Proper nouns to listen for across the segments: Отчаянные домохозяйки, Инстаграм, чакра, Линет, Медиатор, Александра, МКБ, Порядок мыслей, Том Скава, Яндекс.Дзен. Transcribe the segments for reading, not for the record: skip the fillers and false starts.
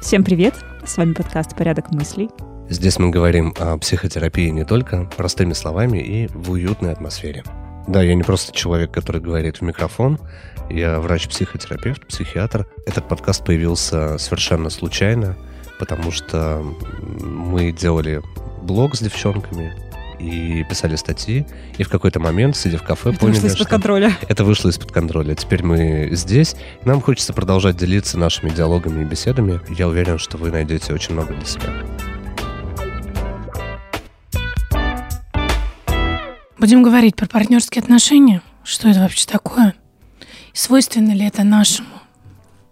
Всем привет! С вами подкаст «Порядок мыслей». Здесь мы говорим о психотерапии не только простыми словами и в уютной атмосфере. Да, я не просто человек, который говорит в микрофон. Я врач-психотерапевт, психиатр. Этот подкаст появился совершенно случайно, потому что мы делали блог с девчонками и писали статьи, и в какой-то момент, сидя в кафе, поняли, что... Это вышло из-под контроля. Теперь мы здесь. Нам хочется продолжать делиться нашими диалогами и беседами. Я уверен, что вы найдете очень много для себя. Будем говорить про партнерские отношения. Что это вообще такое? И свойственно ли это нашему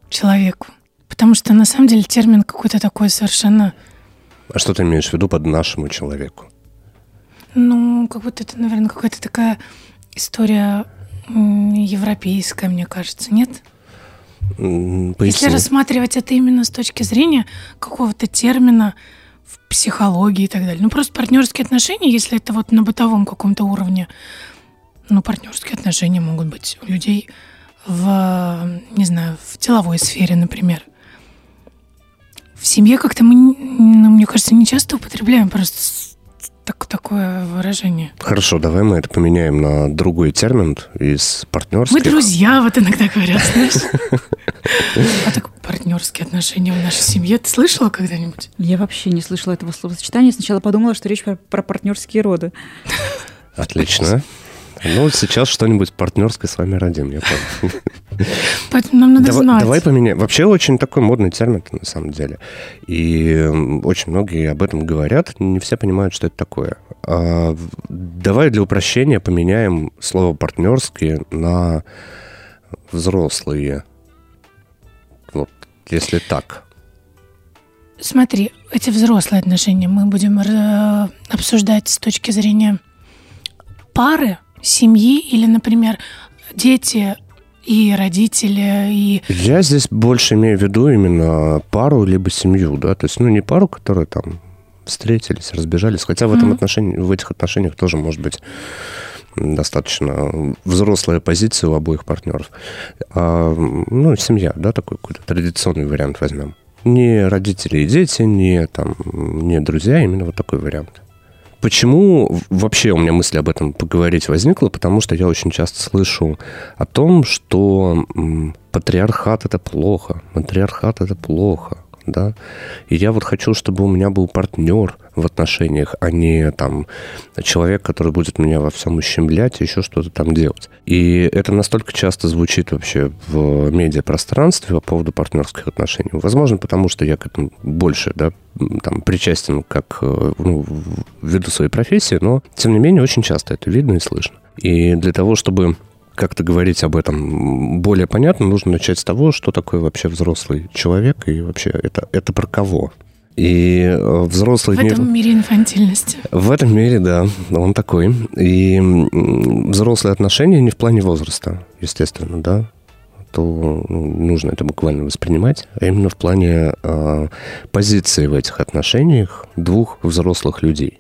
человеку? Потому что, на самом деле, термин какой-то такой совершенно... А что ты имеешь в виду под «нашему человеку»? Ну, как будто это, наверное, какая-то такая история европейская, мне кажется, нет? Поясни. Если рассматривать это именно с точки зрения какого-то термина в психологии и так далее. Ну, просто партнерские отношения, если это вот на бытовом каком-то уровне, ну, партнерские отношения могут быть у людей в, не знаю, в деловой сфере, например. В семье как-то мы, ну, мне кажется, не часто употребляем просто... Такое выражение. Хорошо, давай мы это поменяем на другой термин из партнерских. Мы друзья, вот иногда говорят, знаешь. А так партнерские отношения в нашей семье. Ты слышала когда-нибудь? Я вообще не слышала этого словосочетания. Сначала подумала, что речь про партнерские роды. Отлично. Ну, сейчас что-нибудь партнерское с вами родим, я понял. Поэтому нам надо знать. Давай поменяем. Вообще очень такой модный термин, на самом деле. И очень многие об этом говорят, не все понимают, что это такое. Давай для упрощения поменяем слово «партнерские» на «взрослые». Вот, если так. Смотри, эти взрослые отношения мы будем обсуждать с точки зрения пары, семьи или, например, дети и родители. И... Я здесь больше имею в виду именно пару либо семью, да, то есть, ну, не пару, которые там встретились, разбежались, хотя в этом отношении, в этих отношениях тоже может быть достаточно взрослая позиция у обоих партнеров. Ну, семья, да, такой какой-то традиционный вариант возьмем. Не родители и дети, не там, не друзья, именно вот такой вариант. Почему вообще у меня мысль об этом поговорить возникла? Потому что я очень часто слышу о том, что патриархат – это плохо, матриархат – это плохо, да? И я вот хочу, чтобы у меня был партнер в отношениях, а не там человек, который будет меня во всем ущемлять и еще что-то там делать. И это настолько часто звучит вообще в медиапространстве по поводу партнерских отношений. Возможно, потому что я к этому больше, да, там, причастен как, ну, ввиду своей профессии, но, тем не менее, очень часто это видно и слышно. И для того, чтобы как-то говорить об этом более понятно, нужно начать с того, что такое вообще взрослый человек и вообще это про кого. И взрослый... В этом мире инфантильности. В этом мире, да, он такой. И взрослые отношения не в плане возраста, естественно, да, то нужно это буквально воспринимать, а именно в плане позиции в этих отношениях двух взрослых людей.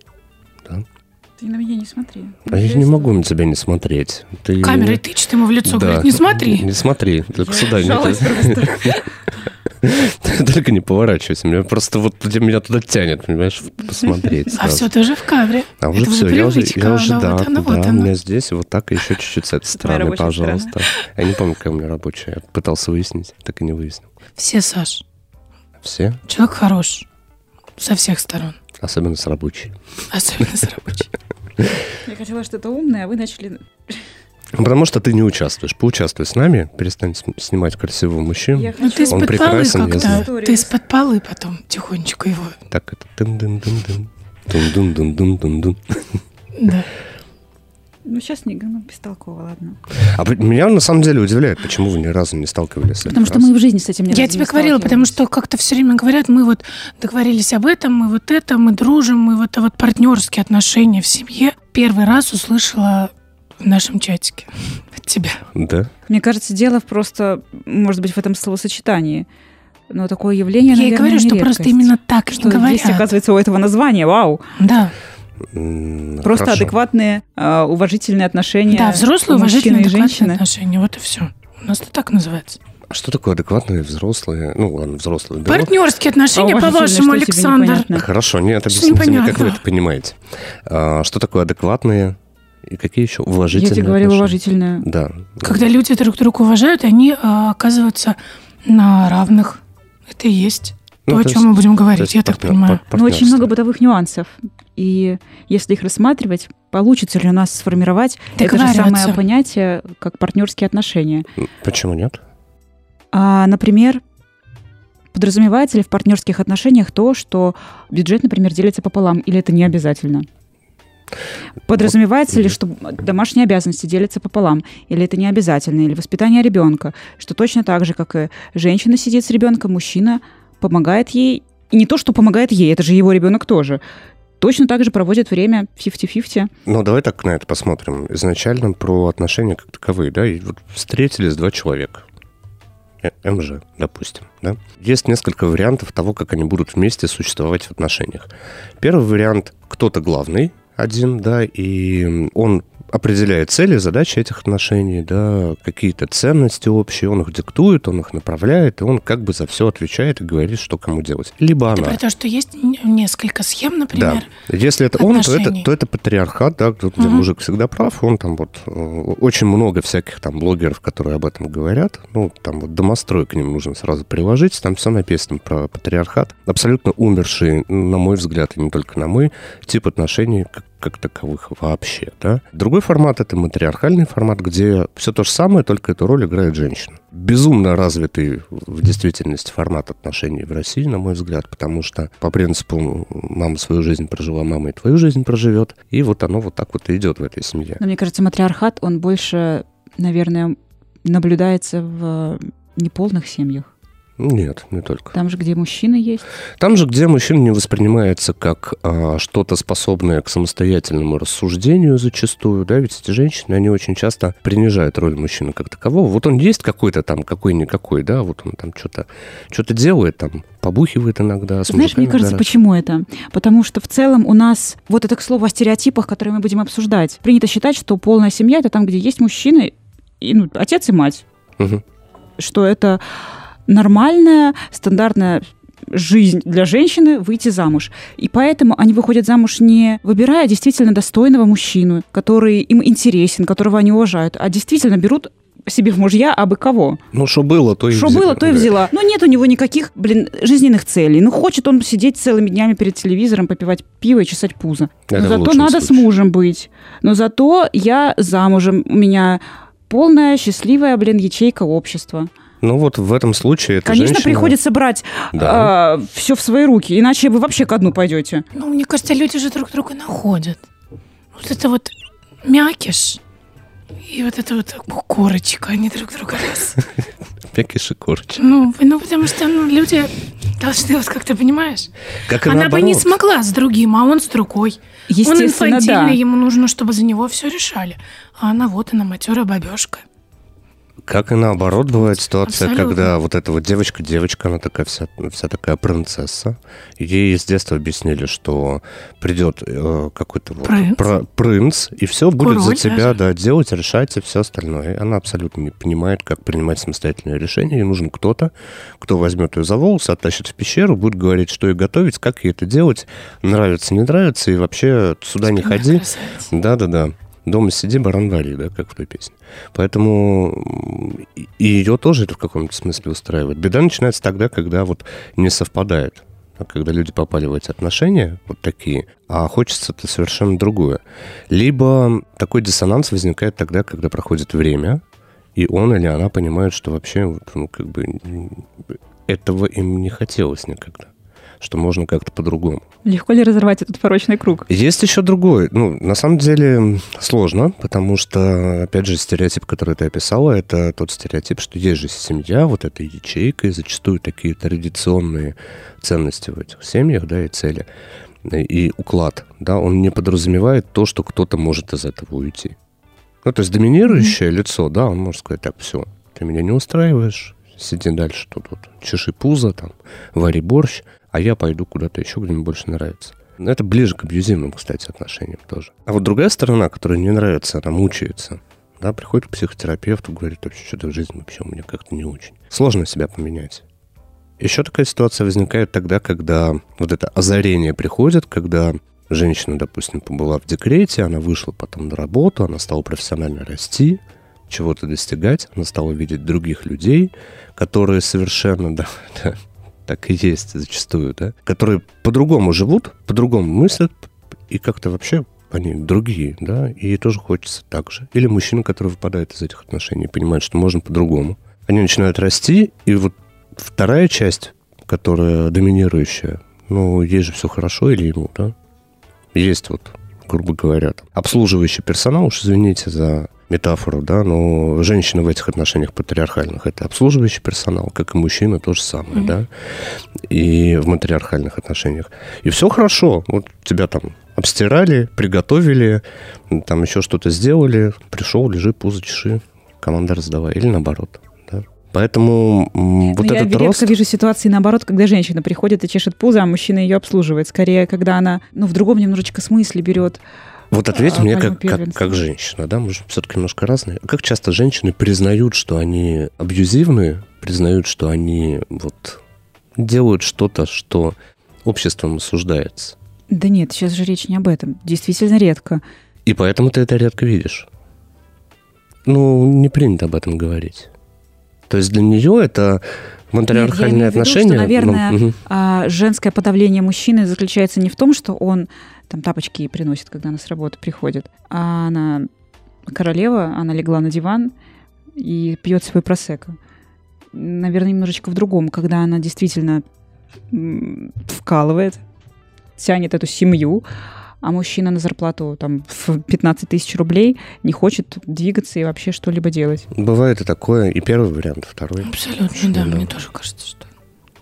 Да? Ты на меня не смотри. А я не могу на тебя не смотреть. Ты... Камерой тычет ему в лицо, да. Говорит, не смотри. Не смотри, только я сюда. Только не поворачивайся. Меня просто вот меня туда тянет, понимаешь, посмотреть. А все, ты уже в кадре. А уже все, я уже, да, у меня здесь вот так еще чуть-чуть с этой стороны, пожалуйста. Я не помню, какая у меня рабочая. Я пытался выяснить, так и не выяснил. Все, Саш. Все? Человек хорош. Со всех сторон. Особенно с рабочей. Я хотела что-то умное, а вы начали... Потому что ты не участвуешь. Поучаствуй с нами, перестань снимать красивого мужчину. Ну, ты он прекрасен, я знаю. Ты из-под полы потом тихонечко его... Так это тын-дын-дын-дын. Тун-дун-дун-дун-дун-дун. Да. Ну, сейчас не бестолково, ладно. А меня на самом деле удивляет, почему вы ни разу не сталкивались с этим. Потому что мы в жизни с этим не сталкивались. Я тебе говорила, потому что как-то все время говорят, мы вот договорились об этом, мы вот это, мы дружим, мы вот это вот партнерские отношения в семье. Первый раз услышала... В нашем чатике. От тебя. Да. Мне кажется, дело просто, может быть, в этом словосочетании. Но такое явление, наверное, не редкость. Я и говорю, что просто именно так и говорят. Здесь, оказывается, у этого названия. Вау. Да. Просто хорошо. Адекватные, уважительные отношения. Да, взрослые, уважительные, адекватные отношения. Вот и все. У нас это так называется. А что такое адекватные взрослые? Ну, ладно, взрослые. Да? Партнерские отношения, по-вашему, Александр. Хорошо, нет, объясните мне, как вы это понимаете. Что такое адекватные и какие еще уважительные? Я тебе говорила, уважительные. Да. Когда люди друг друга уважают, они оказываются на равных. Это и есть. Ну, то, о чем мы будем говорить, я так понимаю. Но очень много бытовых нюансов. И если их рассматривать, получится ли у нас сформировать это же самое понятие, как партнерские отношения. Почему нет? А, например, подразумевается ли в партнерских отношениях то, что бюджет, например, делится пополам, или это не обязательно? Подразумевается ли, что домашние обязанности делятся пополам, или это не обязательно, или воспитание ребенка, что точно так же, как и женщина сидит с ребенком, мужчина помогает ей, и не то, что помогает ей, это же его ребенок тоже, точно так же проводит время 50-50. Ну, давай так на это посмотрим. Изначально про отношения как таковые, да, и вот встретились два человека, МЖ, допустим, да. Есть несколько вариантов того, как они будут вместе существовать в отношениях. Первый вариант, кто-то главный, один, да, и он определяет цели, задачи этих отношений, да, какие-то ценности общие, он их диктует, он их направляет, и он как бы за все отвечает и говорит, что кому делать. Либо это она... Это про то, что есть несколько схем, например, да. Если это отношений. Он, то это патриархат, да, где мужик всегда прав, он там вот... Очень много всяких там блогеров, которые об этом говорят, ну, там вот домострой к ним нужно сразу приложить, там все написано про патриархат. Абсолютно умерший, на мой взгляд, и не только на мой, тип отношений, как таковых вообще, да. Другой формат – это матриархальный формат, где все то же самое, только эту роль играет женщина. Безумно развитый в действительности формат отношений в России, на мой взгляд, потому что по принципу «мама свою жизнь прожила, мама и твою жизнь проживет», и вот оно вот так вот и идет в этой семье. Но мне кажется, матриархат, он больше, наверное, наблюдается в неполных семьях. Нет, не только. Там же, где мужчина есть? Там же, где мужчина не воспринимается как что-то способное к самостоятельному рассуждению зачастую, да, ведь эти женщины, они очень часто принижают роль мужчины как такового. Вот он есть какой-то там, какой-никакой, да, вот он там что-то делает, там, побухивает иногда. Знаешь, мне кажется, почему это? Потому что в целом у нас, вот это к слову о стереотипах, которые мы будем обсуждать, принято считать, что полная семья – это там, где есть мужчина, и, ну, отец и мать. Угу. Что это... нормальная, стандартная жизнь для женщины – выйти замуж. И поэтому они выходят замуж, не выбирая действительно достойного мужчину, который им интересен, которого они уважают, а действительно берут себе в мужья абы кого. Ну, что было, то и взяла. Что было, то и взяла. Ну, нет у него никаких, жизненных целей. Ну, хочет он сидеть целыми днями перед телевизором, попивать пиво и чесать пузо. Но зато надо с мужем быть. Но зато я замужем. У меня полная, счастливая, ячейка общества. Ну вот в этом случае это конечно, женщина... приходится брать все в свои руки, иначе вы вообще ко дну пойдете. Ну, мне кажется, люди же друг друга находят. Вот это вот мякиш и вот это вот корочка, они друг друга раз. Мякиш и корочка. Ну, потому что люди должны, вот как ты понимаешь, она бы не смогла с другим, а он с другой. Он инфантильный, ему нужно, чтобы за него все решали. А она матерая бабешка. Как и наоборот бывает ситуация, абсолютно. Когда вот эта вот девочка, она такая вся такая принцесса. Ей с детства объяснили, что придет какой-то принц, и все будет за тебя делать, решать и все остальное. И она абсолютно не понимает, как принимать самостоятельные решения. Ей нужен кто-то, кто возьмет ее за волосы, оттащит в пещеру, будет говорить, что ей готовить, как ей это делать, нравится, не нравится, и вообще сюда не ходи. Да-да-да. «Дома сиди, баран вари», да, как в той песне. Поэтому и ее тоже это в каком-то смысле устраивает. Беда начинается тогда, когда вот не совпадает. Когда люди попали в эти отношения, вот такие, а хочется-то совершенно другое. Либо такой диссонанс возникает тогда, когда проходит время, и он или она понимает, что вообще ну, как бы этого им не хотелось никогда. Что можно как-то по-другому. Легко ли разорвать этот порочный круг? Есть еще другой. Ну, на самом деле сложно, потому что, опять же, стереотип, который ты описала, это тот стереотип, что есть же семья, вот эта ячейка, и зачастую такие традиционные ценности в этих семьях, да, и цели, и уклад, да, он не подразумевает то, что кто-то может из этого уйти. Ну, то есть доминирующее лицо, да, он может сказать, так, все, ты меня не устраиваешь, сиди дальше тут, чеши пузо, там, вари борщ, а я пойду куда-то еще, где мне больше нравится. Но это ближе к абьюзивным, кстати, отношениям тоже. А вот другая сторона, которая не нравится, она мучается. Да, приходит к психотерапевту, говорит, вообще что-то в жизни вообще у меня как-то не очень. Сложно себя поменять. Еще такая ситуация возникает тогда, когда вот это озарение приходит, когда женщина, допустим, побыла в декрете, она вышла потом на работу, она стала профессионально расти, чего-то достигать, она стала видеть других людей, которые совершенно, да, так и есть зачастую, да, которые по-другому живут, по-другому мыслят и как-то вообще... Они другие, да, и ей тоже хочется так же. Или мужчина, который выпадает из этих отношений, понимает, что можно по-другому. Они начинают расти, и вот вторая часть, которая доминирующая, ну, ей же все хорошо или ему, да? Есть вот, грубо говоря, там, обслуживающий персонал, уж извините за метафору, да, но женщина в этих отношениях патриархальных – это обслуживающий персонал, как и мужчина, то же самое, mm-hmm. да, и в матриархальных отношениях. И все хорошо, вот тебя там... Обстирали, приготовили, там еще что-то сделали, пришел, лежи, пузо чеши, команда раздавай. Или наоборот. Да? Поэтому вот этот рост... Я редко вижу ситуации наоборот, когда женщина приходит и чешет пузо, а мужчина ее обслуживает. Скорее, когда она в другом немножечко смысле берет. Вот ответь мне как женщина, да, мы же все-таки немножко разные. Как часто женщины признают, что они абьюзивные, признают, что они вот делают что-то, что обществом осуждается? Да нет, сейчас же речь не об этом. Действительно редко. И поэтому ты это редко видишь. Ну, не принято об этом говорить. То есть для нее это матриархальные отношения... Я имею в виду, что, наверное, женское подавление мужчины заключается не в том, что он там тапочки ей приносит, когда она с работы приходит, а она королева, она легла на диван и пьет свой просекко. Наверное, немножечко в другом, когда она действительно вкалывает, тянет эту семью, а мужчина на зарплату там, в 15 тысяч рублей не хочет двигаться и вообще что-либо делать. Бывает и такое, и первый вариант, и второй. Абсолютно, да, мне тоже кажется, что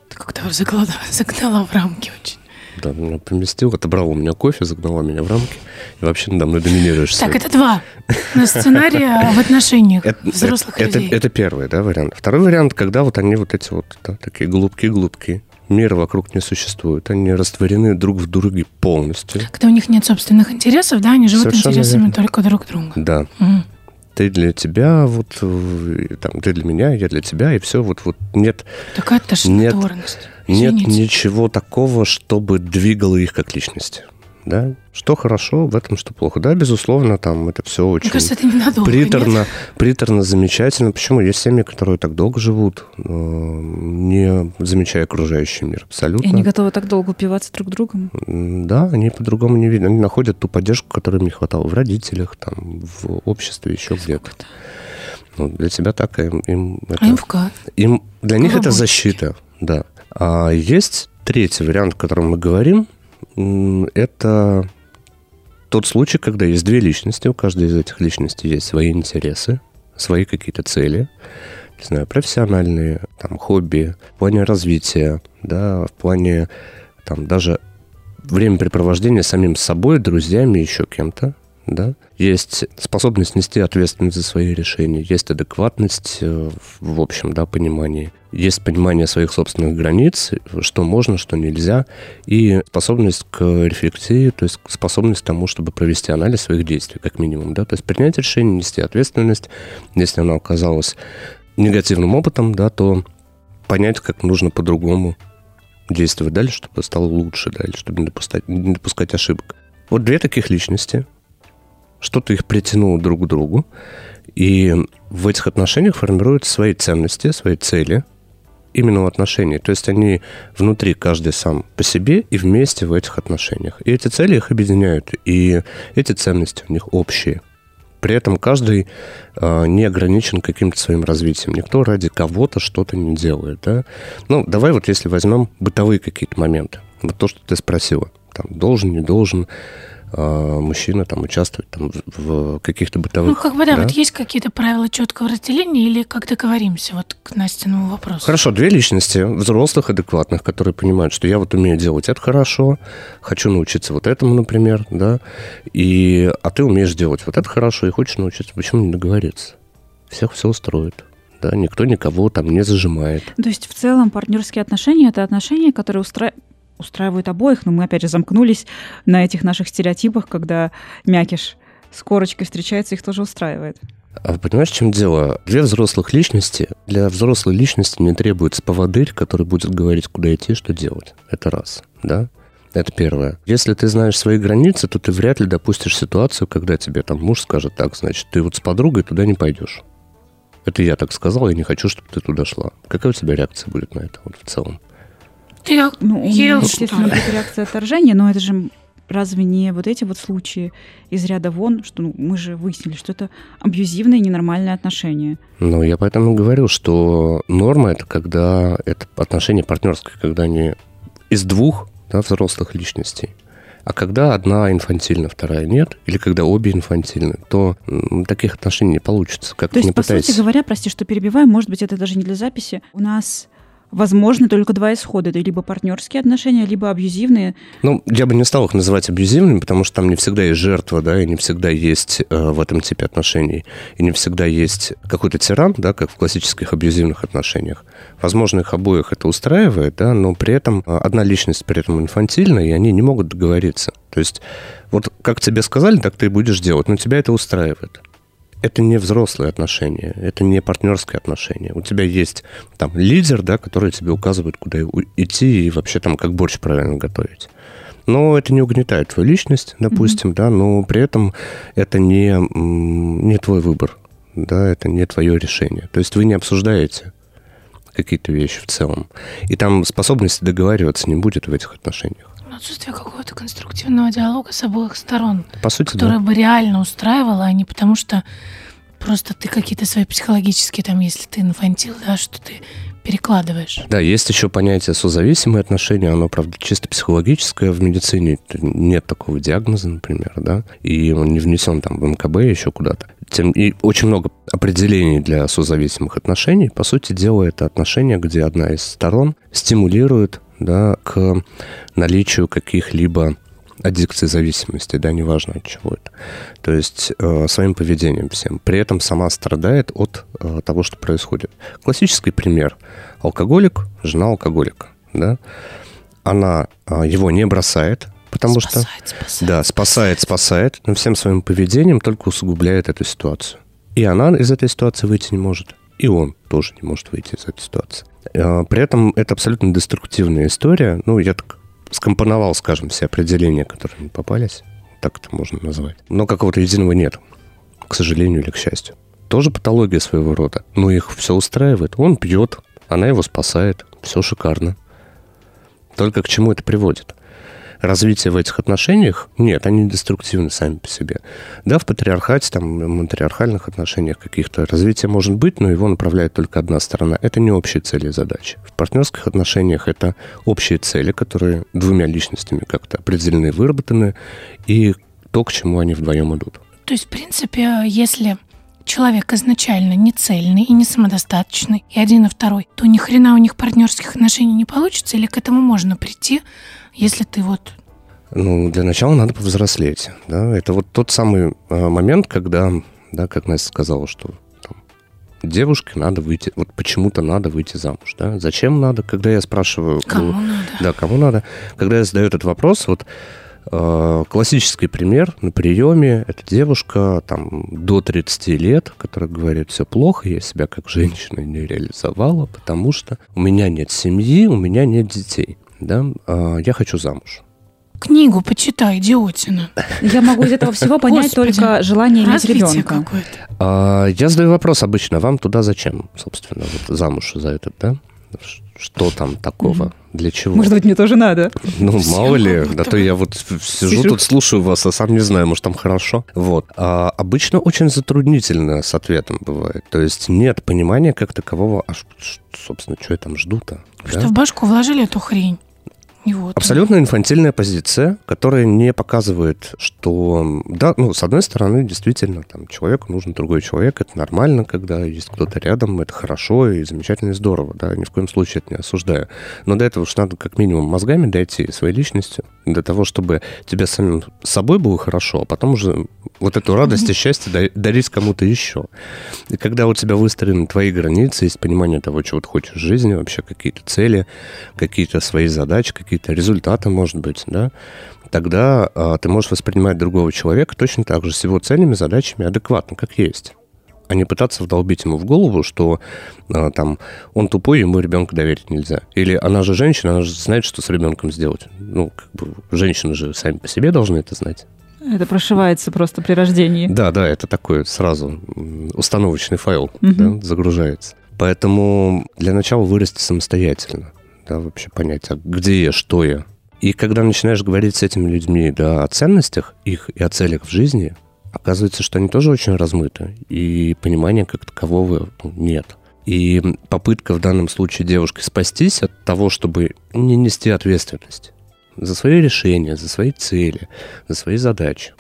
ты как-то загнала в рамки очень. Да, меня поместила, отобрала у меня кофе, загнала меня в рамки, и вообще надо мной доминируешь. Так, это два. На сценарии в отношениях взрослых людей. Это первый, да, вариант. Второй вариант, когда вот они вот эти вот такие голубки-голубки. Мир вокруг не существует. Они растворены друг в друге полностью. Когда у них нет собственных интересов, да, они живут совершенно интересами верно. Только друг друга. Да. Угу. Ты для тебя, вот, там, ты для меня, я для тебя, и все. Вот нет... Такая тошнотворность. Нет ничего такого, чтобы двигало их как личности. Да? Что хорошо в этом, что плохо. Да, безусловно, там это все очень... Мне кажется, это ненадолго, приторно, замечательно. Почему? Есть семьи, которые так долго живут, не замечая окружающий мир абсолютно. И они готовы так долго упиваться друг другом? Да, они по-другому не видят. Они находят ту поддержку, которой им не хватало в родителях, там, в обществе, еще где-то. Ну, для тебя так, им это... Для них это защита, да. А есть третий вариант, о котором мы говорим. Это тот случай, когда есть две личности, у каждой из этих личностей есть свои интересы, свои какие-то цели, не знаю, профессиональные, там, хобби, в плане развития, да, в плане там, даже времяпрепровождения самим собой, друзьями, еще кем-то. Да? Есть способность нести ответственность за свои решения, есть адекватность в общем, да, понимании, есть понимание своих собственных границ, что можно, что нельзя, и способность к рефлексии, то есть способность к тому, чтобы провести анализ своих действий, как минимум. Да? То есть принять решение, нести ответственность, если оно оказалось негативным опытом, да, то понять, как нужно по-другому действовать дальше, чтобы стало лучше, дальше, чтобы не допускать ошибок. Вот две таких личности. Что-то их притянуло друг к другу, и в этих отношениях формируются свои ценности, свои цели именно в отношении. То есть они внутри, каждый сам по себе и вместе в этих отношениях. И эти цели их объединяют, и эти ценности у них общие. При этом каждый не ограничен каким-то своим развитием. Никто ради кого-то что-то не делает. Да? Ну, давай вот если возьмем бытовые какие-то моменты. Вот то, что ты спросила. Там, должен, не должен... мужчина там участвовать там, в каких-то бытовых... Ну, как бы, да, вот есть какие-то правила четкого разделения или как договоримся вот к Настиному вопросу? Хорошо, две личности, взрослых, адекватных, которые понимают, что я вот умею делать это хорошо, хочу научиться вот этому, например, да, а ты умеешь делать вот это хорошо и хочешь научиться, почему не договориться? Всех все устроит. Да, никто никого там не зажимает. То есть в целом партнерские отношения – это отношения, которые устраивают обоих, но мы опять же замкнулись на этих наших стереотипах, когда мякиш с корочкой встречается, их тоже устраивает. А понимаешь, в чем дело? Для взрослой личности не требуется поводырь, который будет говорить, куда идти, что делать. Это раз, да? Это первое. Если ты знаешь свои границы, то ты вряд ли допустишь ситуацию, когда тебе там муж скажет: так, значит, ты вот с подругой туда не пойдешь. Это я так сказал, я не хочу, чтобы ты туда шла. Какая у тебя реакция будет на это вот в целом? У меня, естественно, будет реакция отторжения, но это же разве не вот эти вот случаи из ряда вон, что мы же выяснили, что это абьюзивные ненормальные отношения. Ну, я поэтому и говорю, что норма – это когда это отношения партнерские, когда они из двух, да, взрослых личностей. А когда одна инфантильна, вторая нет, или когда обе инфантильны, то таких отношений не получится. Как-то не пытайся. То есть, по сути говоря, прости, что перебиваю, может быть, это даже не для записи, у нас возможны только два исхода. Это либо партнерские отношения, либо абьюзивные. Ну, я бы не стал их называть абьюзивными, потому что там не всегда есть жертва, да, и не всегда есть в этом типе отношений, и не всегда есть какой-то тиран, да, как в классических абьюзивных отношениях. Возможно, их обоих это устраивает, да, но при этом одна личность при этом инфантильна, и они не могут договориться. То есть вот как тебе сказали, так ты и будешь делать, но тебя это устраивает. Это не взрослые отношения, это не партнерские отношения. У тебя есть там лидер, да, который тебе указывает, куда идти и вообще там как борщ правильно готовить. Но это не угнетает твою личность, допустим, да, но при этом это не твой выбор, да, это не твое решение. То есть вы не обсуждаете какие-то вещи в целом. И там способности договариваться не будет в этих отношениях. Отсутствие какого-то конструктивного диалога с обоих сторон, которое бы реально устраивало, а не потому что просто ты какие-то свои психологические, там, если ты инфантил, да, что ты перекладываешь. Да, есть еще понятие созависимые отношения, оно, правда, чисто психологическое, в медицине нет такого диагноза, например, да, и он не внесен там в МКБ еще куда-то. И очень много определений для созависимых отношений, по сути дела, это отношения, где одна из сторон стимулирует, да, к наличию каких-либо аддикций зависимости, да, неважно от чего это. То есть своим поведением всем. При этом сама страдает от того, что происходит. Классический пример. Алкоголик, жена алкоголика, да. Она его не бросает, потому спасает, но всем своим поведением только усугубляет эту ситуацию. И она из этой ситуации выйти не может. И он тоже не может выйти из этой ситуации. При этом это абсолютно деструктивная история. Ну, я так скомпоновал, скажем, все определения, которые мне попались. Так это можно назвать. Но какого-то единого нет, к сожалению или к счастью. Тоже патология своего рода. Но их все устраивает. Он пьет, она его спасает. Все шикарно. Только к чему это приводит? Развития в этих отношениях нет, они деструктивны сами по себе. Да, в патриархате, там, в матриархальных отношениях каких-то развитие может быть, но его направляет только одна сторона. Это не общие цели и задачи. В партнерских отношениях это общие цели, которые двумя личностями как-то определены, выработаны, и то, к чему они вдвоем идут. То есть, в принципе, если человек изначально не цельный и не самодостаточный, и один и второй, то ни хрена у них партнерских отношений не получится, или к этому можно прийти, если ты вот... Ну, для начала надо повзрослеть, да, это вот тот самый момент, когда, да, как Настя сказала, что там, девушке надо выйти, вот почему-то надо выйти замуж, да, зачем надо, когда я спрашиваю... Кому надо? Когда я задаю этот вопрос, вот классический пример на приеме, это девушка там до 30 лет, которая говорит: все плохо, я себя как женщина не реализовала, потому что у меня нет семьи, у меня нет детей. Да, я хочу замуж. Книгу почитай, идиотина. Я могу из этого всего понять только желание иметь ребенка. Я задаю вопрос обычно: вам туда зачем, собственно, вот замуж за этот, да? Что там такого? Для чего? Может быть, мне тоже надо? Ну, мало ли. А то я вот сижу тут, слушаю вас, а сам не знаю, может, там хорошо. Вот. А обычно очень затруднительно с ответом бывает. То есть нет понимания как такового, а, собственно, что я там жду-то? Что да? В башку вложили эту хрень. Вот абсолютно инфантильная позиция, которая не показывает, что... Да, ну, с одной стороны, действительно, там, человеку нужен другой человек, это нормально, когда есть кто-то рядом, это хорошо и замечательно, и здорово, да, ни в коем случае это не осуждаю. Но до этого уж надо как минимум мозгами дойти, своей личностью, до того, чтобы тебе самим собой было хорошо, а потом уже вот эту радость и счастье дарить кому-то еще. И когда у тебя выстроены твои границы, есть понимание того, чего ты хочешь в жизни, вообще какие-то цели, какие-то свои задачи, какие какие-то результаты, может быть, да, тогда ты можешь воспринимать другого человека точно так же, с его целями, задачами адекватно, как есть, а не пытаться вдолбить ему в голову, что там он тупой, ему ребенка доверить нельзя. Или она же женщина, она же знает, что с ребенком сделать. Ну, как бы женщины же сами по себе должны это знать. Это прошивается просто при рождении. Да, да, это такой сразу установочный файл, да, загружается. Поэтому для начала вырасти самостоятельно, да, вообще понять, а где я, что я. И когда начинаешь говорить с этими людьми, да, о ценностях их и о целях в жизни, оказывается, что они тоже очень размыты, и понимания как такового нет. И попытка в данном случае девушки спастись от того, чтобы не нести ответственность за свои решения, за свои цели, за свои задачи.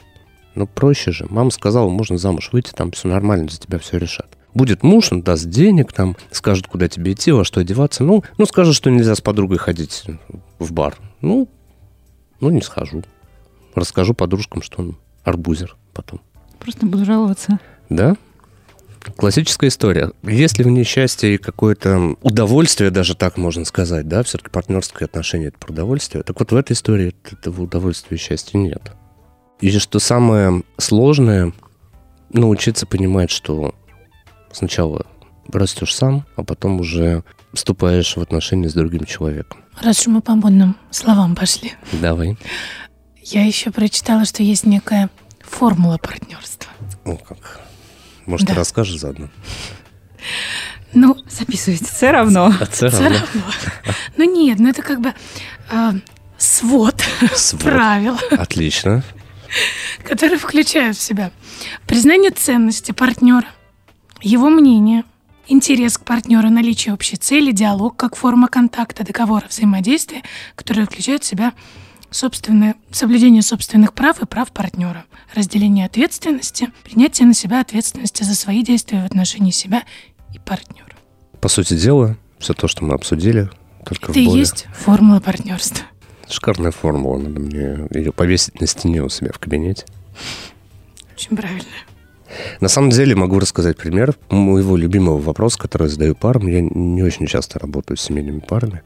Ну, проще же. Мама сказала, можно замуж выйти, там все нормально, за тебя все решат. Будет муж, он даст денег, там, скажет, куда тебе идти, во что одеваться. Ну, скажет, что нельзя с подругой ходить в бар. Ну, не схожу. Расскажу подружкам, что он арбузер потом. Просто буду жаловаться. Да? Классическая история. Есть ли в ней счастье и какое-то удовольствие, даже так можно сказать, да? Все-таки партнерское отношение – это про удовольствие. Так вот, в этой истории этого удовольствия и счастья нет. И что самое сложное – научиться понимать, что сначала растешь сам, а потом уже вступаешь в отношения с другим человеком. Раз уж мы по модным словам пошли. Давай. Я еще прочитала, что есть некая формула партнерства. О, как. Может, да. Ты расскажешь заодно? Ну, записывайте. Все равно. Ну, нет, это как бы свод правил. Отлично. Который включает в себя признание ценности партнера, его мнение, интерес к партнеру, наличие общей цели, диалог как форма контакта, договора взаимодействия, которые включают в себя соблюдение собственных прав и прав партнера, разделение ответственности, принятие на себя ответственности за свои действия в отношении себя и партнера. По сути дела, все то, что мы обсудили, только это в более... и есть формула партнерства. Шикарная формула. Надо мне ее повесить на стене у себя в кабинете. Очень правильно. На самом деле могу рассказать пример моего любимого вопроса, который я задаю парам. Я не очень часто работаю с семейными парами,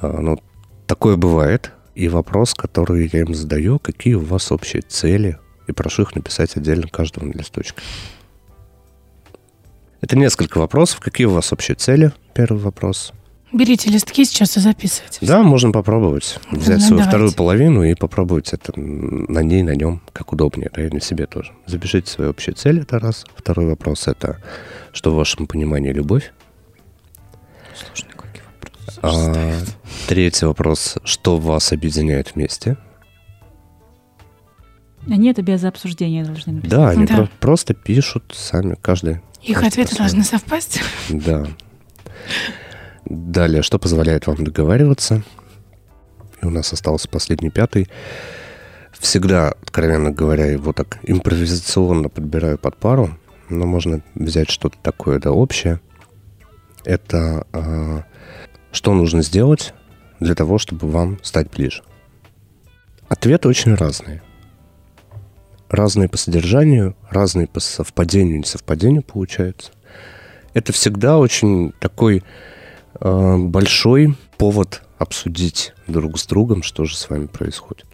но такое бывает. И вопрос, который я им задаю: какие у вас общие цели? И прошу их написать отдельно каждого на листочке. Это несколько вопросов. Какие у вас общие цели? Первый вопрос. Берите листки сейчас и записывайте. Да, можно попробовать. Взять свою вторую половину и попробовать это на ней, на нем, как удобнее. Да и на себе тоже. Запишите свои общие цели, это раз. Второй вопрос – это что в вашем понимании любовь? Сложный какой вопрос. Третий вопрос – что вас объединяет вместе? Они это без обсуждения должны написать. Да, они просто пишут сами, каждый. Их ответы должны совпасть. Да. Далее, что позволяет вам договариваться? И у нас остался последний, пятый. Всегда, откровенно говоря, его так импровизационно подбираю под пару, но можно взять что-то такое, да, общее. Это что нужно сделать для того, чтобы вам стать ближе. Ответы очень разные. Разные по содержанию, разные по совпадению, несовпадению получается. Это всегда очень такой... большой повод обсудить друг с другом, что же с вами происходит.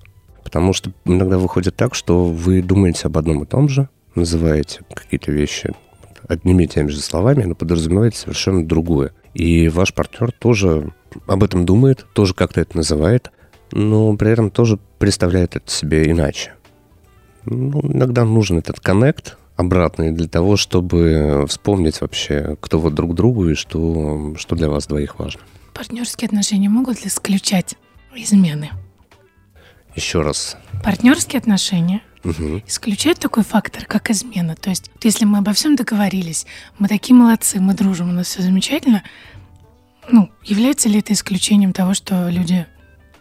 Потому что иногда выходит так, что вы думаете об одном и том же, называете какие-то вещи одними и теми же словами, но подразумеваете совершенно другое. И ваш партнер тоже об этом думает, тоже как-то это называет, но при этом тоже представляет это себе иначе. Ну, иногда нужен этот коннект, обратные для того, чтобы вспомнить вообще, кто вы друг другу и что для вас двоих важно. Партнерские отношения могут ли исключать измены? Еще раз. Партнерские отношения исключают такой фактор, как измена. То есть, если мы обо всем договорились, мы такие молодцы, мы дружим, у нас все замечательно, является ли это исключением того, что люди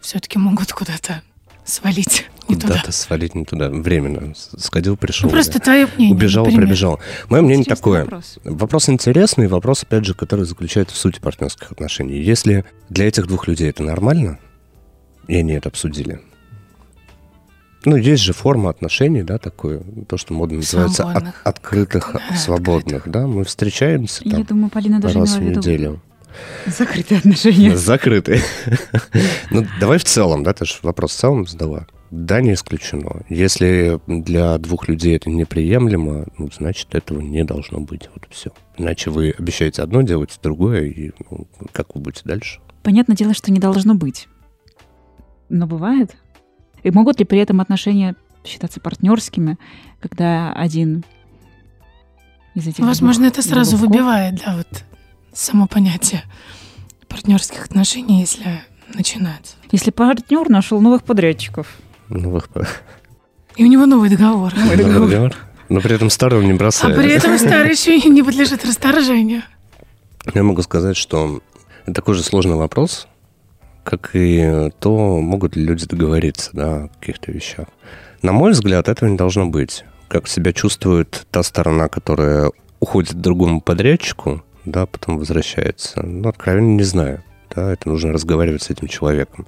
все-таки могут куда-то свалить? Куда-то свалить не туда. Временно. Сходил, пришел. Просто твое мнение. Убежал, прибежал. Мое мнение такое. Вопрос интересный. Вопрос, опять же, который заключается в сути партнерских отношений. Если для этих двух людей это нормально, и они это обсудили. Есть же форма отношений, да, такое, то, что модно называется, открытых, свободных. Да, мы встречаемся там. Я думаю, Полина даже раз в неделю. Закрытые отношения. Закрытые. Ну, давай в целом, да, ты же вопрос в целом задала. Да, не исключено. Если для двух людей это неприемлемо, ну, значит, этого не должно быть. Вот все. Иначе вы обещаете одно делать, другое, и ну, как вы будете дальше? Понятное дело, что не должно быть. Но бывает. И могут ли при этом отношения считаться партнерскими, когда один из этих... Возможно, это сразу выбивает, да, вот само понятие партнерских отношений, если начинается. Если партнер нашел новых подрядчиков. И у него новый договор. Но при этом старый он не бросает. А при этом старый еще не подлежит расторжению. Я могу сказать, что это такой же сложный вопрос, как и то, могут ли люди договориться, да, о каких-то вещах. На мой взгляд, этого не должно быть. Как себя чувствует та сторона, которая уходит к другому подрядчику, да, потом возвращается. Ну, откровенно не знаю. Да, это нужно разговаривать с этим человеком.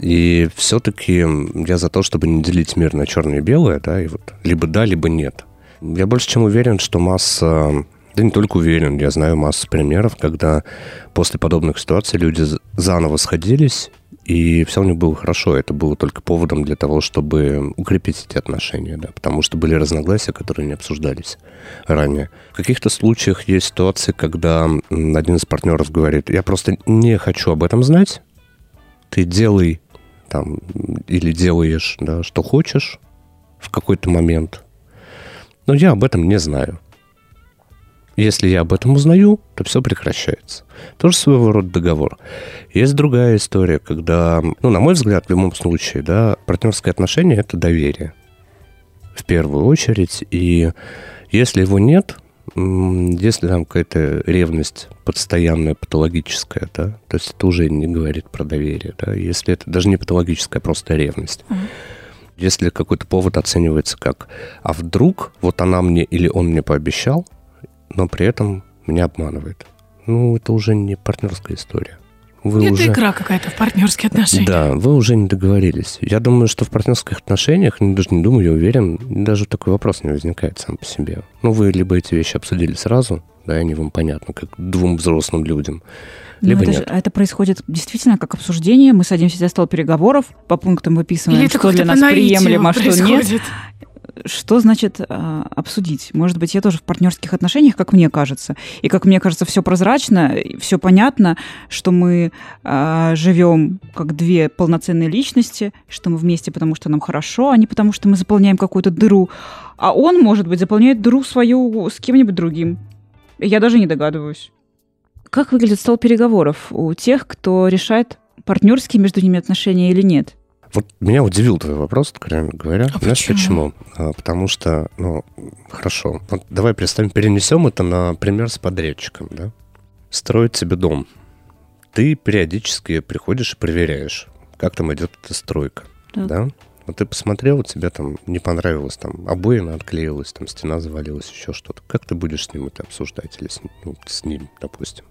И все-таки я за то, чтобы не делить мир на черное и белое, да, и вот либо да, либо нет. Я больше чем уверен, что масса... Да не только уверен, я знаю массу примеров, когда после подобных ситуаций люди заново сходились, и все у них было хорошо. Это было только поводом для того, чтобы укрепить эти отношения, да, потому что были разногласия, которые не обсуждались ранее. В каких-то случаях есть ситуации, когда один из партнеров говорит: я просто не хочу об этом знать, ты делай там, или делаешь, да, что хочешь в какой-то момент, но я об этом не знаю. Если я об этом узнаю, то все прекращается. Тоже своего рода договор. Есть другая история, когда, ну, на мой взгляд, в любом случае, да, партнерское отношение – это доверие в первую очередь. И если его нет, если там какая-то ревность постоянная, патологическая, да, то есть это уже не говорит про доверие, да, если это даже не патологическая, а просто ревность. Если какой-то повод оценивается как «а вдруг вот она мне или он мне пообещал, но при этом меня обманывает». Ну, это уже не партнерская история. Это игра какая-то в партнерские отношения. Да, вы уже не договорились. Я думаю, что в партнерских отношениях, даже не думаю, я уверен, даже такой вопрос не возникает сам по себе. Ну, вы либо эти вещи обсудили сразу, да, и они вам понятны, как двум взрослым людям, либо это, нет. Это происходит действительно как обсуждение. Мы садимся за стол переговоров, по пунктам выписываем, или что для нас приемлемо, что нет. Что значит обсудить? Может быть, я тоже в партнерских отношениях, как мне кажется. И как мне кажется, все прозрачно, все понятно, что мы живем как две полноценные личности, что мы вместе, потому что нам хорошо, а не потому что мы заполняем какую-то дыру. А он, может быть, заполняет дыру свою с кем-нибудь другим. Я даже не догадываюсь. Как выглядит стол переговоров у тех, кто решает, партнерские между ними отношения или нет? Вот меня удивил твой вопрос, откровенно говоря. А знаешь, почему? Потому что, ну, хорошо, вот давай представим, перенесем это на пример с подрядчиком, да? Строит тебе дом. Ты периодически приходишь и проверяешь, как там идет эта стройка, так, да? Вот ты посмотрел, тебе там не понравилось, там обои отклеилась, там стена завалилась, еще что-то. Как ты будешь с ним это обсуждать или с ним, допустим?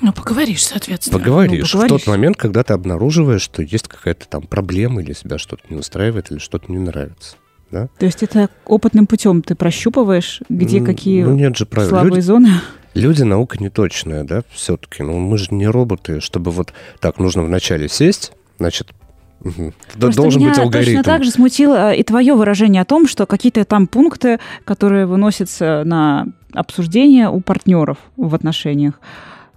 Ну, поговоришь, соответственно. Поговоришь. В тот момент, когда ты обнаруживаешь, что есть какая-то там проблема, или тебя что-то не устраивает, или что-то не нравится. Да? То есть это опытным путем ты прощупываешь, где какие слабые зоны? Люди — наука неточная, да, все-таки. Ну, мы же не роботы, чтобы вот так нужно вначале сесть, значит, должен быть алгоритм. Точно так же смутило и твое выражение о том, что какие-то там пункты, которые выносятся на обсуждение у партнеров в отношениях.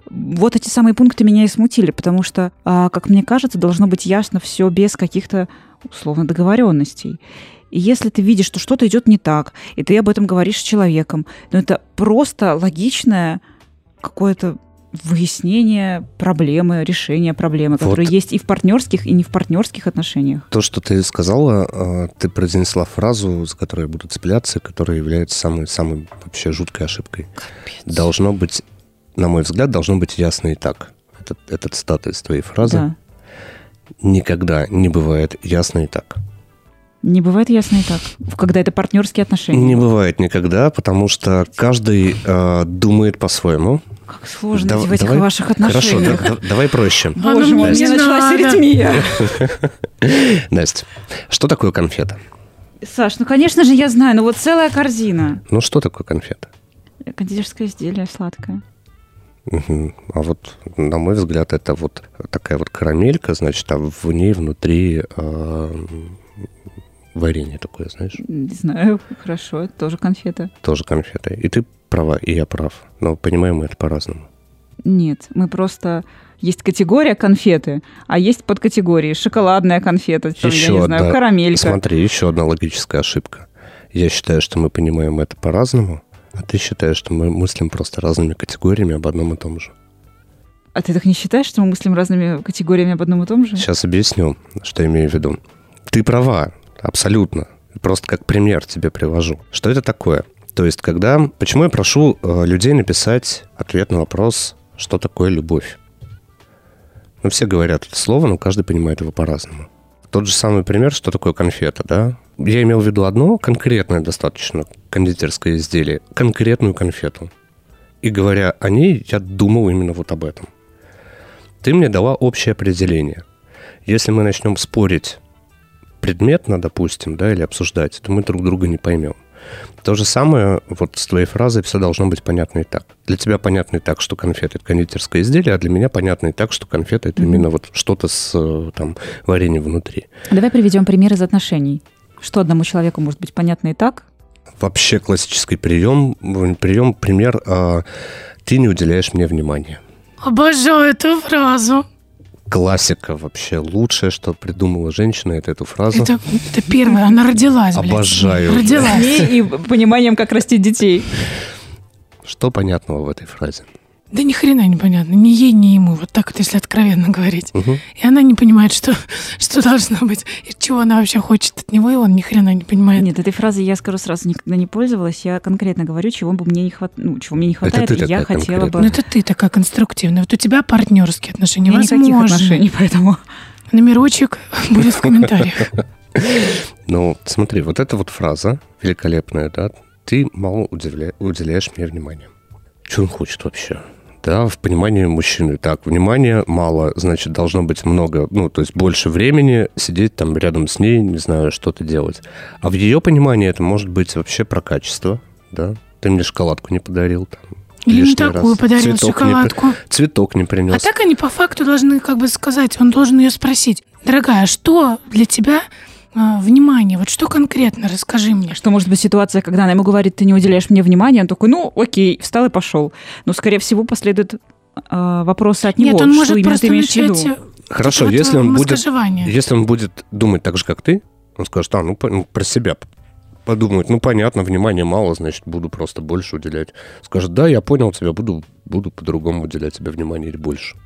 Вот эти самые пункты меня и смутили, потому что, как мне кажется, должно быть ясно все без каких-то условно договоренностей. И если ты видишь, что что-то идет не так, и ты об этом говоришь с человеком, ну, это просто логичное какое-то выяснение проблемы, решение проблемы, которые вот есть и в партнерских, и не в партнерских отношениях. То, что ты сказала, ты произнесла фразу, за которой я буду цепляться, которая является самой вообще жуткой ошибкой. Капец. Должно быть... На мой взгляд, должно быть ясно и так. Этот цитата из твоей фразы. Да. Никогда не бывает ясно и так. Не бывает ясно и так, когда это партнерские отношения. Не бывает никогда, потому что каждый думает по-своему. Как сложно в этих ваших отношениях. Хорошо, давай проще. Боже мой, мне началась аритмия. Настя, что такое конфета? Саш, ну, конечно же, я знаю, но вот целая корзина. Ну, что такое конфета? Кондитерское изделие сладкое. Угу. А вот, на мой взгляд, это вот такая вот карамелька, значит, а в ней внутри варенье такое, знаешь? Не знаю, хорошо, тоже конфета. Тоже конфета. И ты права, и я прав. Но понимаем мы это по-разному. Нет, мы просто... Есть категория конфеты, а есть подкатегории. Шоколадная конфета, там, еще я не одна... знаю, карамелька. Смотри, еще одна логическая ошибка. Я считаю, что мы понимаем это по-разному, а ты считаешь, что мы мыслим просто разными категориями об одном и том же. А ты так не считаешь, что мы мыслим разными категориями об одном и том же? Сейчас объясню, что имею в виду. Ты права, абсолютно. Просто как пример тебе привожу. Что это такое? То есть, когда... Почему я прошу людей написать ответ на вопрос, что такое любовь? Ну, все говорят это слово, но каждый понимает его по-разному. Тот же самый пример, что такое конфета, да? Я имел в виду одно конкретное достаточно кондитерское изделие, конкретную конфету. И говоря о ней, я думал именно вот об этом. Ты мне дала общее определение. Если мы начнем спорить предметно, допустим, да, или обсуждать, то мы друг друга не поймем. То же самое вот с твоей фразой «все должно быть понятно и так». Для тебя понятно и так, что конфеты – это кондитерское изделие, а для меня понятно и так, что конфеты – это именно вот что-то с там, вареньем внутри. Давай приведем пример из отношений. Что одному человеку может быть понятно и так? Вообще классический прием пример «ты не уделяешь мне внимания». Обожаю эту фразу. Классика вообще. Лучшее, что придумала женщина, это эту фразу. Это первая, она родилась, блядь. Обожаю. Родилась. И пониманием, как растить детей. Что понятного в этой фразе? Да ни хрена не понятно. Ни ей, ни ему. Вот так вот, если откровенно говорить. Угу. И она не понимает, что должно быть, и чего она вообще хочет от него, и он ни хрена не понимает. Нет, этой фразы я, скажу сразу, никогда не пользовалась. Я конкретно говорю, чего мне не хватает, и я хотела бы... Ну, это ты такая конструктивная. Вот у тебя партнерские отношения. У меня возможно. Никаких отношений, поэтому... Номерочек будет в комментариях. Ну, смотри, вот эта вот фраза великолепная, да? Ты мало уделяешь мне внимания. Что он хочет вообще? Да, в понимании мужчины. Так, внимания мало, значит, должно быть много, ну, то есть больше времени сидеть там рядом с ней, не знаю, что-то делать. А в ее понимании это может быть вообще про качество, да? Ты мне шоколадку не подарил, там, или не такую раз. Подарил цветок шоколадку. Цветок не принес. А так они по факту должны как бы сказать, он должен ее спросить. Дорогая, что для тебя... Внимание, вот что конкретно, расскажи мне. Что может быть ситуация, когда она ему говорит, ты не уделяешь мне внимания, он такой, ну окей, встал и пошел. Но, скорее всего, последуют вопросы от него. Нет, он что может просто начать... Хорошо, вот если он будет думать так же, как ты, он скажет, ну про себя подумает, ну понятно, внимания мало, значит, буду просто больше уделять. Скажет, да, я понял тебя, буду по-другому уделять тебе внимание или больше.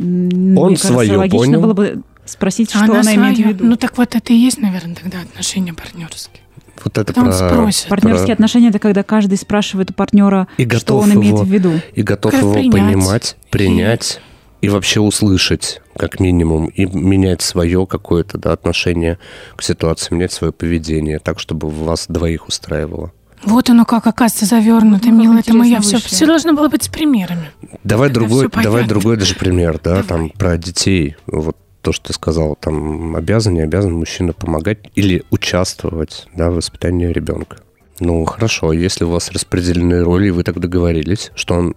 Он свое понял. Было бы спросить, что она имеет в виду. Ну так вот это и есть, наверное, тогда отношения партнерские. Вот это потом спросят. Партнерские отношения – это когда каждый спрашивает у партнера, что он имеет в виду. И готов его понимать, принять и вообще услышать, как минимум, и менять свое какое-то отношение к ситуации, менять свое поведение так, чтобы вас двоих устраивало. Вот оно как, оказывается, завернуто, милая ты моя. Все должно было быть с примерами. Давай другой даже пример, да, там про детей. Вот то, что ты сказал, там обязан, не обязан мужчина помогать или участвовать, да, в воспитании ребенка. Ну, хорошо, если у вас распределены роли, и вы так договорились, что он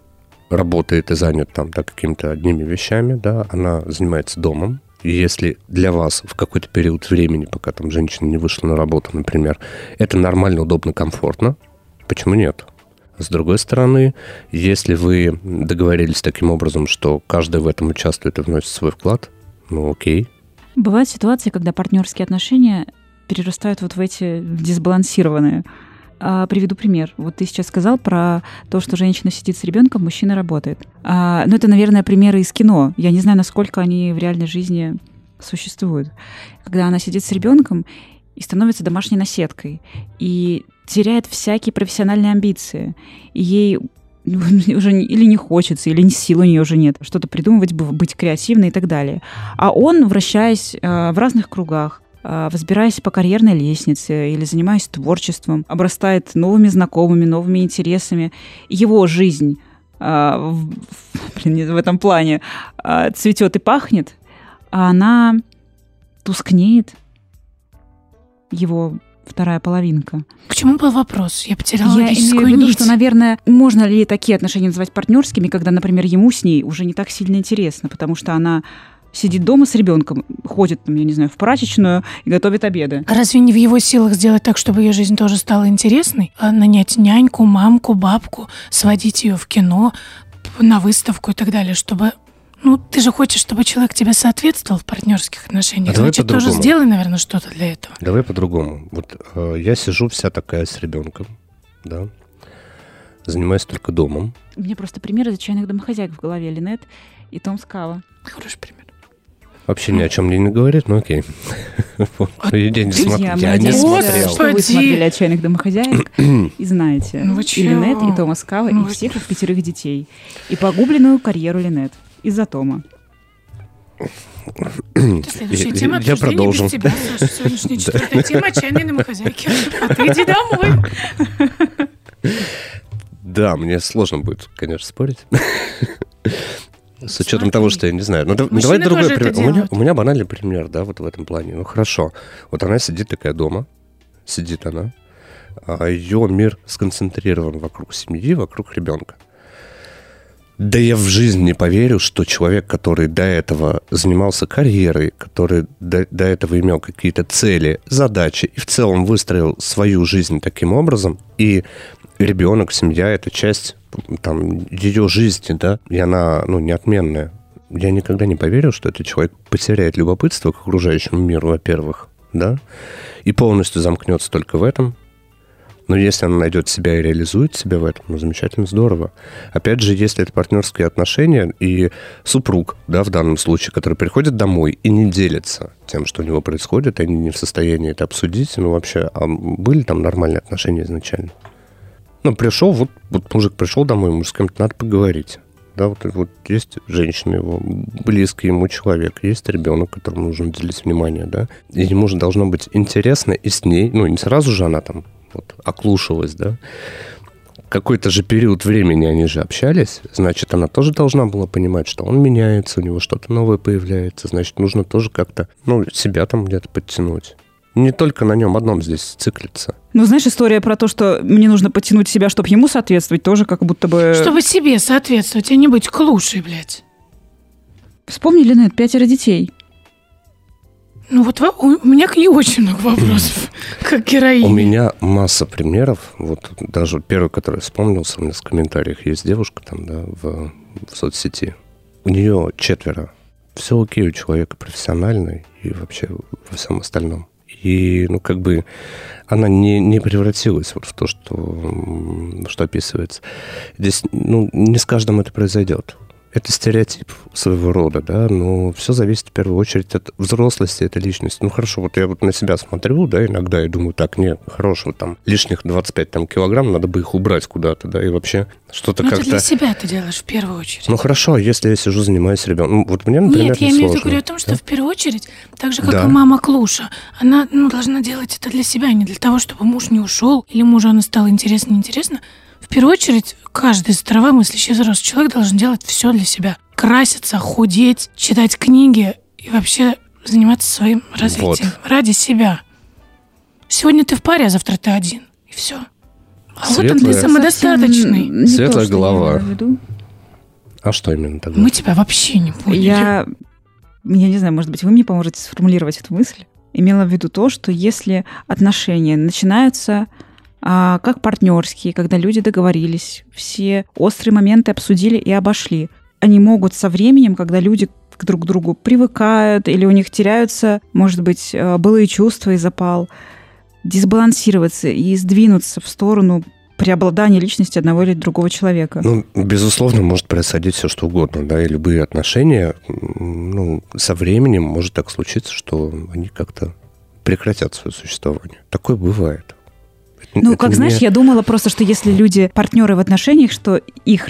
работает и занят там, да, какими-то одними вещами, да, она занимается домом. И если для вас в какой-то период времени, пока там женщина не вышла на работу, например, это нормально, удобно, комфортно, почему нет? С другой стороны, если вы договорились таким образом, что каждый в этом участвует и вносит свой вклад, ну окей. Бывают ситуации, когда партнерские отношения перерастают вот в эти дисбалансированные. Приведу пример. Вот ты сейчас сказал про то, что женщина сидит с ребенком, мужчина работает. Но это, наверное, примеры из кино. Я не знаю, насколько они в реальной жизни существуют. Когда она сидит с ребенком и становится домашней наседкой, и теряет всякие профессиональные амбиции, и ей уже или не хочется, или сил у нее уже нет, что-то придумывать, быть креативной и так далее. А он, вращаясь в разных кругах, взбираясь по карьерной лестнице или занимаясь творчеством, обрастает новыми знакомыми, новыми интересами. Его жизнь в этом плане цветет и пахнет, а она тускнеет. Его вторая половинка. К чему был вопрос? Я потеряла логическую нить. Я имею в виду, что, наверное, можно ли такие отношения называть партнерскими, когда, например, ему с ней уже не так сильно интересно, потому что она сидит дома с ребенком, ходит, я не знаю, в прачечную и готовит обеды. Разве не в его силах сделать так, чтобы ее жизнь тоже стала интересной? Нанять няньку, мамку, бабку, сводить ее в кино, на выставку и так далее, чтобы... Ну, ты же хочешь, чтобы человек тебе соответствовал в партнерских отношениях. Значит, тоже сделай, наверное, что-то для этого. Давай по-другому. Вот я сижу вся такая с ребенком, да, занимаюсь только домом. У меня просто пример из «Отчаянных домохозяек» в голове. Линет и Том Скава. Хороший пример. Вообще ни о чем не говорит, но окей. Я не смотрел. Я не смотрел. Вы смотрели «Отчаянных домохозяек» и знаете Линет, и Тома Скава, и всех их 5 детей. И погубленную карьеру Линет. Из-за Тома. Следующая тема обсуждения без тебя, Саша. Сегодняшняя 4-я тема «Отчаянные домохозяйки». А ты иди домой. Да, мне сложно будет, конечно, спорить. С учетом того, что я не знаю. Ну, давай другой пример. У меня банальный пример, да, вот в этом плане. Ну, хорошо. Вот она сидит такая дома. Сидит она. А ее мир сконцентрирован вокруг семьи, вокруг ребенка. Да я в жизнь не поверю, что человек, который до этого занимался карьерой, который до этого имел какие-то цели, задачи и в целом выстроил свою жизнь таким образом, и ребенок, семья – это часть там, ее жизни, да, и она неотменная. Я никогда не поверю, что этот человек потеряет любопытство к окружающему миру, во-первых, да, и полностью замкнется только в этом. Но если она найдет себя и реализует себя в этом, замечательно, здорово. Опять же, если это партнерские отношения, и супруг, да, в данном случае, который приходит домой и не делится тем, что у него происходит, они не в состоянии это обсудить, вообще, а были там нормальные отношения изначально? Пришел, вот мужик пришел домой, ему с кем-то надо поговорить. Да, вот есть женщина его, близкий ему человек, есть ребенок, которому нужно уделить внимание, да, и ему же должно быть интересно и с ней, не сразу же она там оклушилась, да. Какой-то же период времени они же общались, значит, она тоже должна была понимать, что он меняется, у него что-то новое появляется, значит, нужно тоже как-то, себя там где-то подтянуть. Не только на нем одном здесь циклится. Знаешь, история про то, что мне нужно подтянуть себя, чтобы ему соответствовать, тоже как будто бы... Чтобы себе соответствовать, а не быть клушей, блядь. Вспомни, Линет, 5 детей. У меня к ней очень много вопросов, как героине. У меня масса примеров. Вот даже первый, который вспомнился, у меня в комментариях есть девушка там, да, в соцсети. У нее 4. Все окей у человека профессионально и вообще во всем остальном. И, она не превратилась в то, что описывается. Здесь, не с каждым это произойдет. Это стереотип своего рода, да, но все зависит в первую очередь от взрослости этой личности. Хорошо, вот я вот на себя смотрю, да, иногда и думаю, так, нет, хорошего там лишних 25 килограмм, надо бы их убрать куда-то, да, и вообще что-то как-то... ты для себя ты делаешь в первую очередь. Хорошо, если я сижу, занимаюсь ребенком, мне, например, нет, я имею в виду, говорю о том, что да? В первую очередь, так же, как да. И мама Клуша, она, должна делать это для себя, а не для того, чтобы муж не ушел, или мужу она стала интересно-неинтересно. В первую очередь, каждый здравомыслящий взрослый человек должен делать все для себя. Краситься, худеть, читать книги и вообще заниматься своим развитием. Вот. Ради себя. Сегодня ты в паре, а завтра ты один. И все. А светлая. Вот он для самодостаточный. Светлая то, голова. А что именно тогда? Мы тебя вообще не поняли. Я не знаю, может быть, вы мне поможете сформулировать эту мысль. Имела в виду то, что если отношения начинаются... как партнерские, когда люди договорились, все острые моменты обсудили и обошли. Они могут со временем, когда люди друг к другу привыкают или у них теряются, может быть, былые чувства и запал, дисбалансироваться и сдвинуться в сторону преобладания личности одного или другого человека. Безусловно, может происходить все, что угодно, да, и любые отношения, со временем может так случиться, что они как-то прекратят свое существование. Такое бывает. Я думала просто, что если люди партнеры в отношениях, что их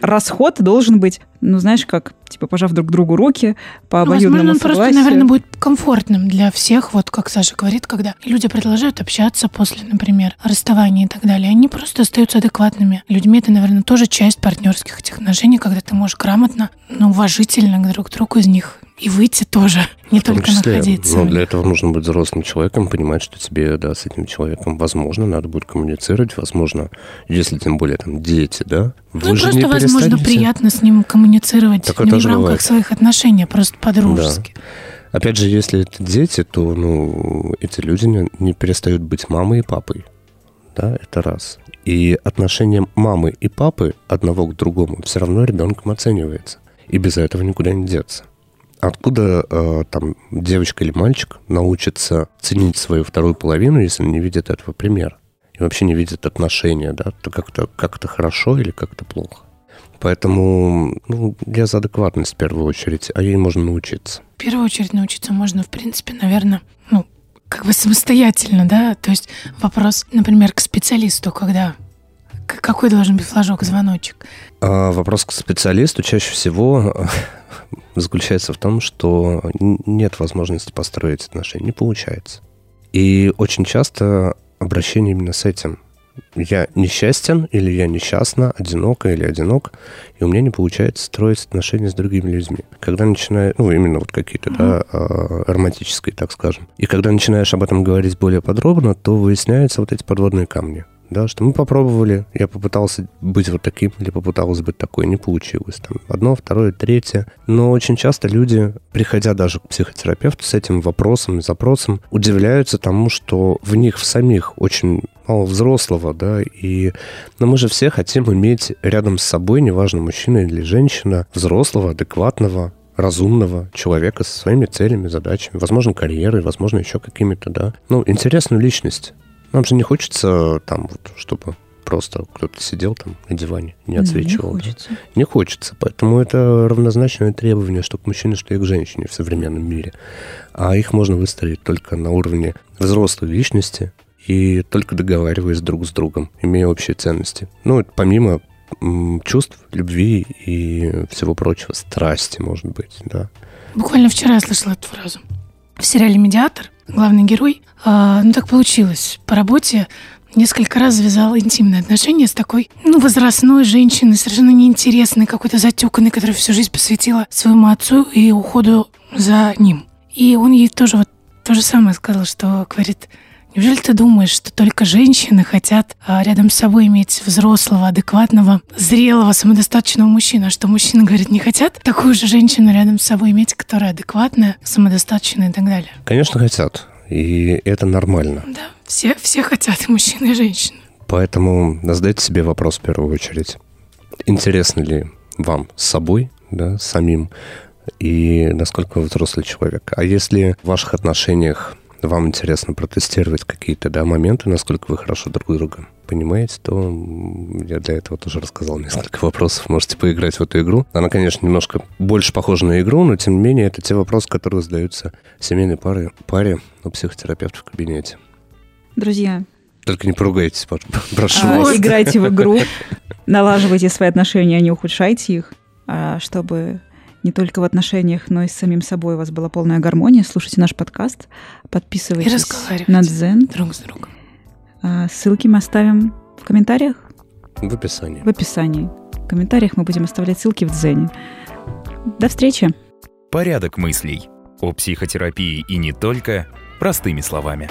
расход должен быть ну, знаешь, как, типа, пожав друг другу руки по обоюдному согласию. Возможно, он просто, наверное, будет комфортным для всех, вот как Саша говорит, когда люди продолжают общаться после, например, расставания и так далее. Они просто остаются адекватными людьми. Это, наверное, тоже часть партнерских этих отношений, когда ты можешь грамотно, но уважительно друг к другу из них и выйти тоже, не в только числе, находиться. Ну, для этого нужно быть взрослым человеком, понимать, что тебе, да, с этим человеком, возможно, надо будет коммуницировать, возможно, если тем более там дети, да, вы ну, же просто, не возможно, приятно с ним коммуницировать так не в рамках бывает. Своих отношений, а просто по-дружески. Да. Опять же, если это дети, то, ну, эти люди не перестают быть мамой и папой, да, это раз. И отношение мамы и папы одного к другому все равно ребенком оценивается, и без этого никуда не деться. Откуда там девочка или мальчик научится ценить свою вторую половину, если не видит этого примера? И вообще не видит отношения, да, как-то хорошо или как-то плохо. Поэтому, ну, я за адекватность в первую очередь, а ей можно научиться. В первую очередь научиться можно, в принципе, наверное, ну, как бы самостоятельно, да. То есть вопрос, например, к специалисту, когда... Какой должен быть флажок, звоночек? Вопрос к специалисту чаще всего заключается в том, что нет возможности построить отношения, не получается. И очень часто обращение именно с этим. Я несчастен, или я несчастна, одинока или одинок, и у меня не получается строить отношения с другими людьми. Когда начинаешь, ну, именно вот какие-то, да, романтические, так скажем. И когда начинаешь об этом говорить более подробно, то выясняются вот эти подводные камни. Да, что мы попробовали, я попытался быть вот таким, или попыталась быть такой, не получилось. Там одно, второе, третье. Но очень часто люди, приходя даже к психотерапевту с этим вопросом и запросом, удивляются тому, что в них в самих очень мало взрослого, да, и... Но мы же все хотим иметь рядом с собой, неважно, мужчина или женщина, взрослого, адекватного, разумного человека со своими целями, задачами, возможно, карьерой, возможно, еще какими-то, да. Ну, интересную личность. Нам же не хочется там, вот, чтобы просто кто-то сидел там на диване, не отсвечивал. Не хочется. Поэтому это равнозначное требование, что к мужчине, что и к женщине в современном мире. А их можно выстроить только на уровне взрослой личности и только договариваясь друг с другом, имея общие ценности. Ну, это помимо чувств, любви и всего прочего, страсти, может быть, да. Буквально вчера я слышала эту фразу. В сериале «Медиатор» главный герой, ну так получилось, по работе несколько раз завязал интимные отношения с такой, ну, возрастной женщиной, совершенно неинтересной, какой-то затюканной, которая всю жизнь посвятила своему отцу и уходу за ним. И он ей тоже вот то же самое сказал, что говорит: неужели ты думаешь, что только женщины хотят рядом с собой иметь взрослого, адекватного, зрелого, самодостаточного мужчину? А что мужчины, говорят, не хотят такую же женщину рядом с собой иметь, которая адекватная, самодостаточная и так далее? Конечно, хотят. И это нормально. Да, все хотят, и мужчины, и женщины. Поэтому задайте себе вопрос в первую очередь. Интересно ли вам с собой, да, самим, и насколько вы взрослый человек? А если в ваших отношениях вам интересно протестировать какие-то, да, моменты, насколько вы хорошо друг друга понимаете, то я для этого тоже рассказал несколько вопросов. Можете поиграть в эту игру. Она, конечно, немножко больше похожа на игру, но, тем не менее, это те вопросы, которые задаются семейной паре у психотерапевта в кабинете. Друзья. Только не поругайтесь, прошу вас. Играйте в игру, налаживайте свои отношения, не ухудшайте их, чтобы... не только в отношениях, но и с самим собой у вас была полная гармония. Слушайте наш подкаст, подписывайтесь на Дзен. Друг с другом. Ссылки мы оставим в комментариях. В описании. В комментариях мы будем оставлять ссылки в Дзене. До встречи. Порядок мыслей. О психотерапии и не только простыми словами.